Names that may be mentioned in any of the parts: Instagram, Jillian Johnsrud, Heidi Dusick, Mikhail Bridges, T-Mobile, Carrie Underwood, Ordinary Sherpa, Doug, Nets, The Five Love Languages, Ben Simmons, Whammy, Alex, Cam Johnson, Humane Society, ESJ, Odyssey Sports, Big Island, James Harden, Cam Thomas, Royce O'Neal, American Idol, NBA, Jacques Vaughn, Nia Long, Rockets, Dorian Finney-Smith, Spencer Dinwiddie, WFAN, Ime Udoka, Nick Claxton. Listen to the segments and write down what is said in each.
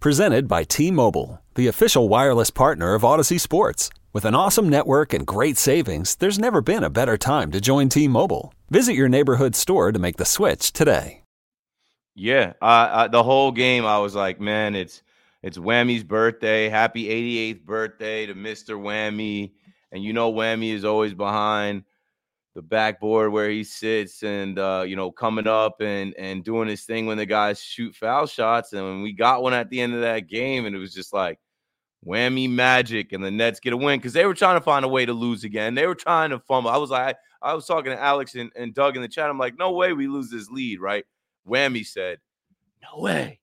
Presented by T-Mobile, the official wireless partner of Odyssey Sports. With an awesome network and great savings, there's never been a better time to join T-Mobile. Visit your neighborhood store to make the switch today. Yeah, the whole game I was like, man, it's Whammy's birthday. Happy 88th birthday to Mr. Whammy. And you know Whammy is always behind the backboard where he sits and, coming up and doing his thing when the guys shoot foul shots. And when we got one at the end of that game, and it was just like Whammy magic, and the Nets get a win because they were trying to find a way to lose again. They were trying to fumble. I was like, I was talking to Alex and Doug in the chat. I'm like, no way we lose this lead, right? Whammy said, no way.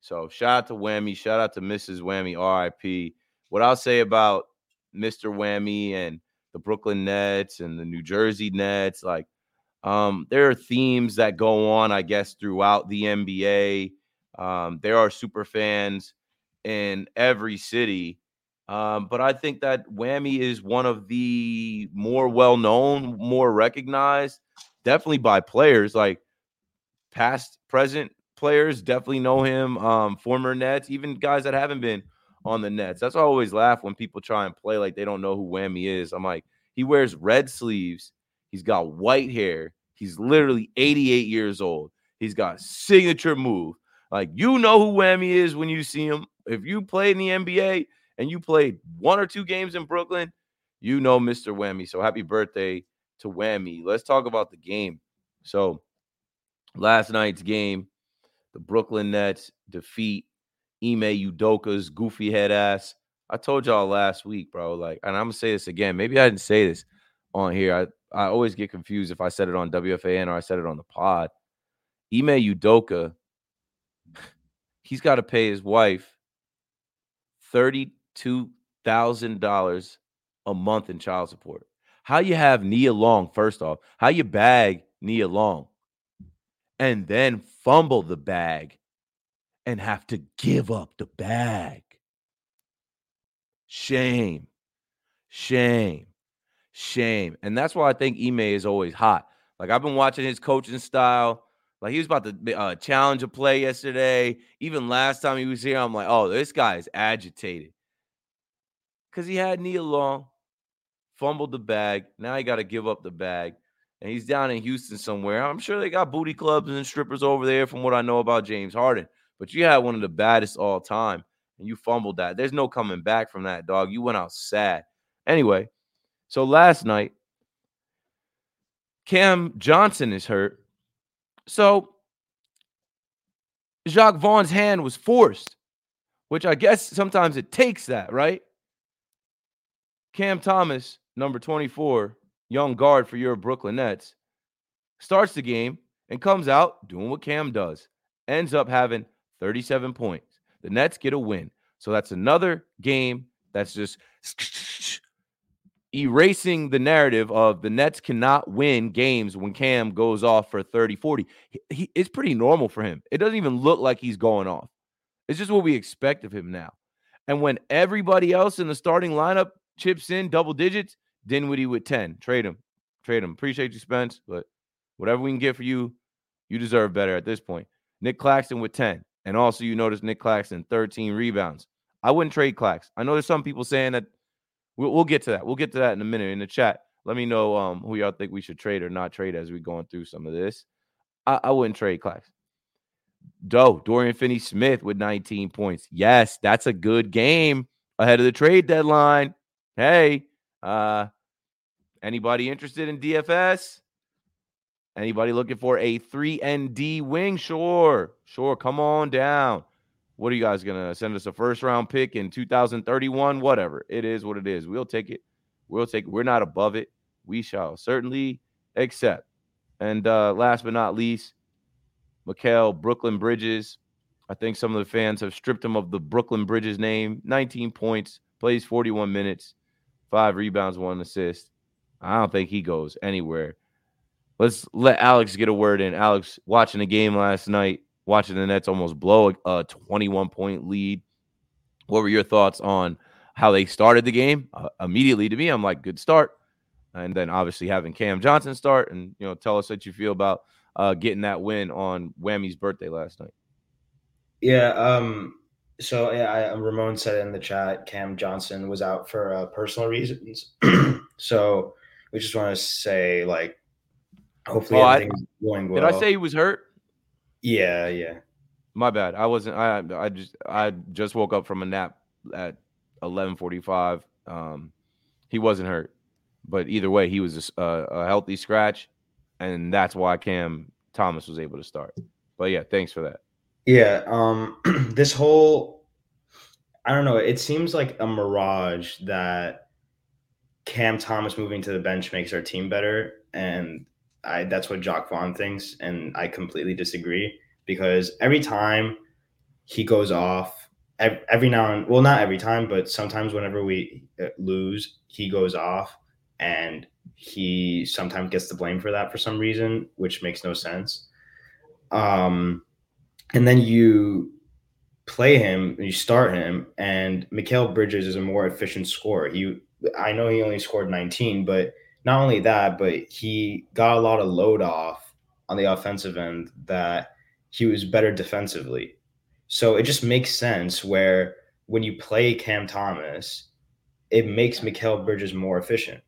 So shout out to Whammy. Shout out to Mrs. Whammy, RIP. What I'll say about Mr. Whammy and the Brooklyn Nets and the New Jersey Nets, like there are themes that go on, I guess, throughout the NBA. There are super fans in every city. But I think that Whammy is one of the more well-known, more recognized, definitely by players, like past, present players definitely know him, former Nets, even guys that haven't been on the Nets. That's why I always laugh when people try and play like they don't know who Whammy is. I'm like, he wears red sleeves. He's got white hair. He's literally 88 years old. He's got signature move. Like, you know who Whammy is when you see him. If you played in the NBA and you played one or two games in Brooklyn, you know Mr. Whammy. So happy birthday to Whammy. Let's talk about the game. So last night's game, the Brooklyn Nets defeat Ime Udoka's goofy head ass. I told y'all last week, bro, like, and I'm going to say this again. Maybe I didn't say this on here. I always get confused if I said it on WFAN or I said it on the pod. Ime Udoka, he's got to pay his wife $32,000 a month in child support. How you have Nia Long, first off, how you bag Nia Long and then fumble the bag and have to give up the bag. Shame. Shame. Shame. And that's why I think Ime is always hot. Like, I've been watching his coaching style. Like, he was about to challenge a play yesterday. Even last time he was here, I'm like, oh, this guy is agitated. Because he had Nia Long, fumbled the bag. Now he got to give up the bag. And he's down in Houston somewhere. I'm sure they got booty clubs and strippers over there from what I know about James Harden. But you had one of the baddest all time, and you fumbled that. There's no coming back from that, dog. You went out sad. Anyway, so last night, Cam Johnson is hurt. So Jacques Vaughn's hand was forced, which I guess sometimes it takes that, right? Cam Thomas, number 24, young guard for your Brooklyn Nets, starts the game and comes out doing what Cam does. Ends up having 37 points. The Nets get a win. So that's another game that's just erasing the narrative of the Nets cannot win games when Cam goes off for 30, 40. It's pretty normal for him. It doesn't even look like he's going off. It's just what we expect of him now. And when everybody else in the starting lineup chips in double digits, Dinwiddie with 10. Trade him. Appreciate you, Spence, but whatever we can get for you, you deserve better at this point. Nick Claxton with 10. And also, you notice Nick Claxton, 13 rebounds. I wouldn't trade Clax. I know there's some people saying that. We'll get to that. We'll get to that in a minute in the chat. Let me know who y'all think we should trade or not trade as we're going through some of this. I wouldn't trade Clax. Dorian Finney-Smith with 19 points. Yes, that's a good game ahead of the trade deadline. Hey, anybody interested in DFS? Anybody looking for a 3-and-D wing? Sure, come on down. What are you guys going to send us a first-round pick in 2031? Whatever. It is what it is. We'll take it. We're not above it. We shall certainly accept. And last but not least, Mikhail Brooklyn Bridges. I think some of the fans have stripped him of the Brooklyn Bridges name. 19 points, plays 41 minutes, 5 rebounds, 1 assist. I don't think he goes anywhere. Let's let Alex get a word in. Alex, watching the game last night, watching the Nets almost blow a 21-point lead. What were your thoughts on how they started the game? Immediately to me, I'm like, good start. And then obviously having Cam Johnson start and, tell us what you feel about getting that win on Whammy's birthday last night. Yeah. Ramon said in the chat, Cam Johnson was out for personal reasons. So we just want to say, hopefully everything's going well. Did I say he was hurt? Yeah. My bad. I wasn't. I just woke up from a nap at 11:45. He wasn't hurt. But either way, he was a healthy scratch, and that's why Cam Thomas was able to start. But, yeah, thanks for that. Yeah, this whole – I don't know. It seems like a mirage that Cam Thomas moving to the bench makes our team better, and that's what Jacques Vaughn thinks, and I completely disagree because every time he goes off, every now and – well, not every time, but sometimes whenever we lose, he goes off. And he sometimes gets the blame for that for some reason, which makes no sense. And then you play him, you start him, and Mikhail Bridges is a more efficient scorer. I know he only scored 19, but not only that, but he got a lot of load off on the offensive end that he was better defensively. So it just makes sense where when you play Cam Thomas, it makes Mikhail Bridges more efficient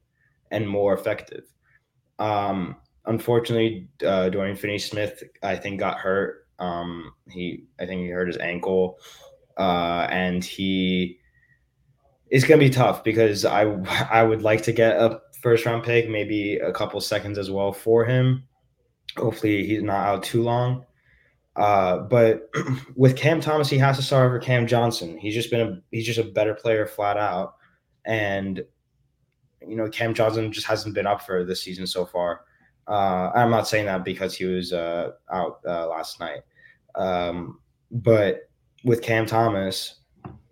and more effective. Unfortunately, Dorian Finney-Smith, I think, got hurt. I think he hurt his ankle. And it's going to be tough because I would like to get a first-round pick, maybe a couple seconds as well for him. Hopefully he's not out too long. But with Cam Thomas, he has to start over Cam Johnson. He's just a better player flat out. And Cam Johnson just hasn't been up for this season so far. I'm not saying that because he was out last night. But with Cam Thomas,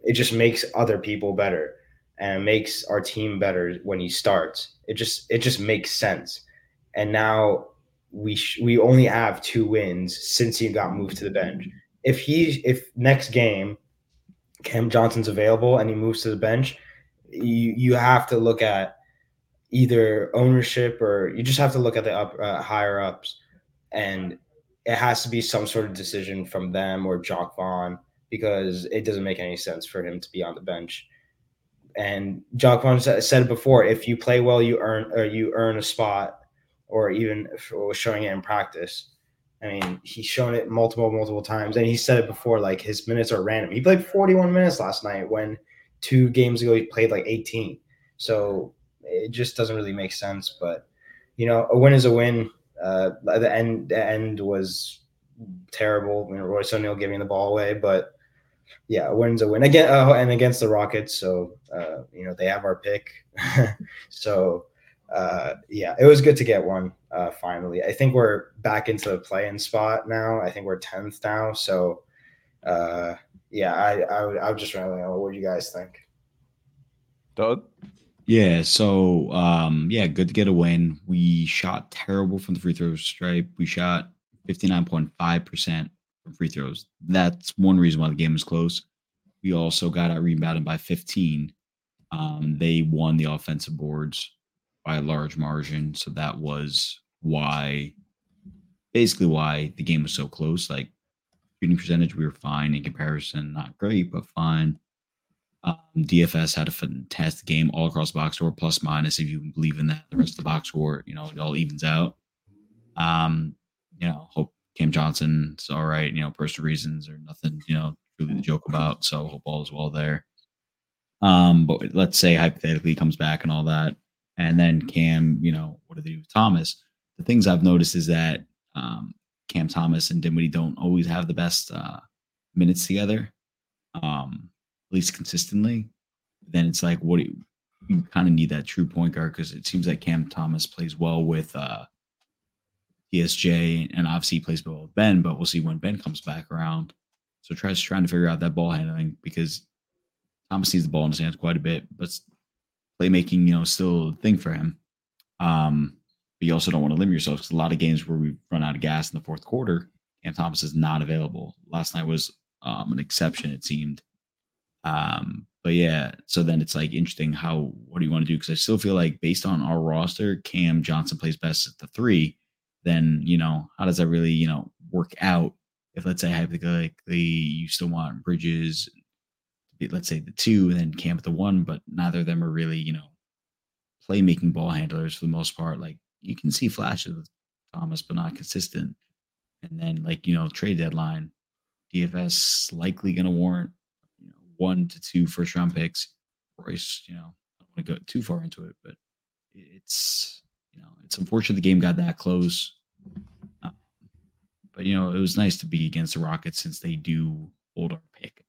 it just makes other people better and it makes our team better when he starts. It just makes sense. And now we only have 2 wins since he got moved to the bench. If next game Cam Johnson's available and he moves to the bench, you have to look at either ownership or you just have to look at the higher ups, and it has to be some sort of decision from them or Jacques Vaughn because it doesn't make any sense for him to be on the bench. And Jacques Vaughn said before, if you play well, you earn a spot, or even showing it in practice. I mean, he's shown it multiple times, and he said it before, his minutes are random. He played 41 minutes last night when 2 games ago, he played 18. So it just doesn't really make sense. But, a win is a win. The end was terrible. Royce O'Neal giving the ball away. But, yeah, a win's a win. Again, and against the Rockets. So, they have our pick. So, yeah, it was good to get one finally. I think we're back into the play-in spot now. I think we're 10th now. So, yeah, I was just rambling on. What do you guys think? Doug? Yeah, so, good to get a win. We shot terrible from the free throw stripe. We shot 59.5% from free throws. That's one reason why the game was close. We also got out rebounded by 15. They won the offensive boards by a large margin, so that was why the game was so close. Shooting percentage, we were fine in comparison. Not great, but fine. DFS had a fantastic game all across the box score, plus minus, if you believe in that. The rest of the box score, it all evens out. Hope Cam Johnson, it's all right, personal reasons or nothing, really to joke about. So hope all is well there. But let's say hypothetically he comes back and all that. And then Cam, what do they do with Thomas? The things I've noticed is that Cam Thomas and Dinwiddie don't always have the best minutes together, at least consistently. Then it's like, what do you kind of need that true point guard? Because it seems like Cam Thomas plays well with ESJ, and obviously he plays well with Ben, but we'll see when Ben comes back around. So trying to figure out that ball handling, because Thomas needs the ball in his hands quite a bit, but playmaking, still a thing for him. But you also don't want to limit yourself, because a lot of games where we run out of gas in the fourth quarter, Cam Thomas is not available. Last night was an exception, it seemed. But yeah, so then it's like interesting what do you want to do? Because I still feel like based on our roster, Cam Johnson plays best at the three. Then, how does that really, work out? If let's say hypothetically you still want Bridges, let's say the two, and then Cam at the one, but neither of them are really, playmaking ball handlers for the most part. Like you can see flashes of Thomas, but not consistent. And then like, trade deadline, DFS likely going to warrant 1 to 2 first round picks. Royce, I don't want to go too far into it, but it's, it's unfortunate the game got that close. But, it was nice to be against the Rockets since they do hold our pick.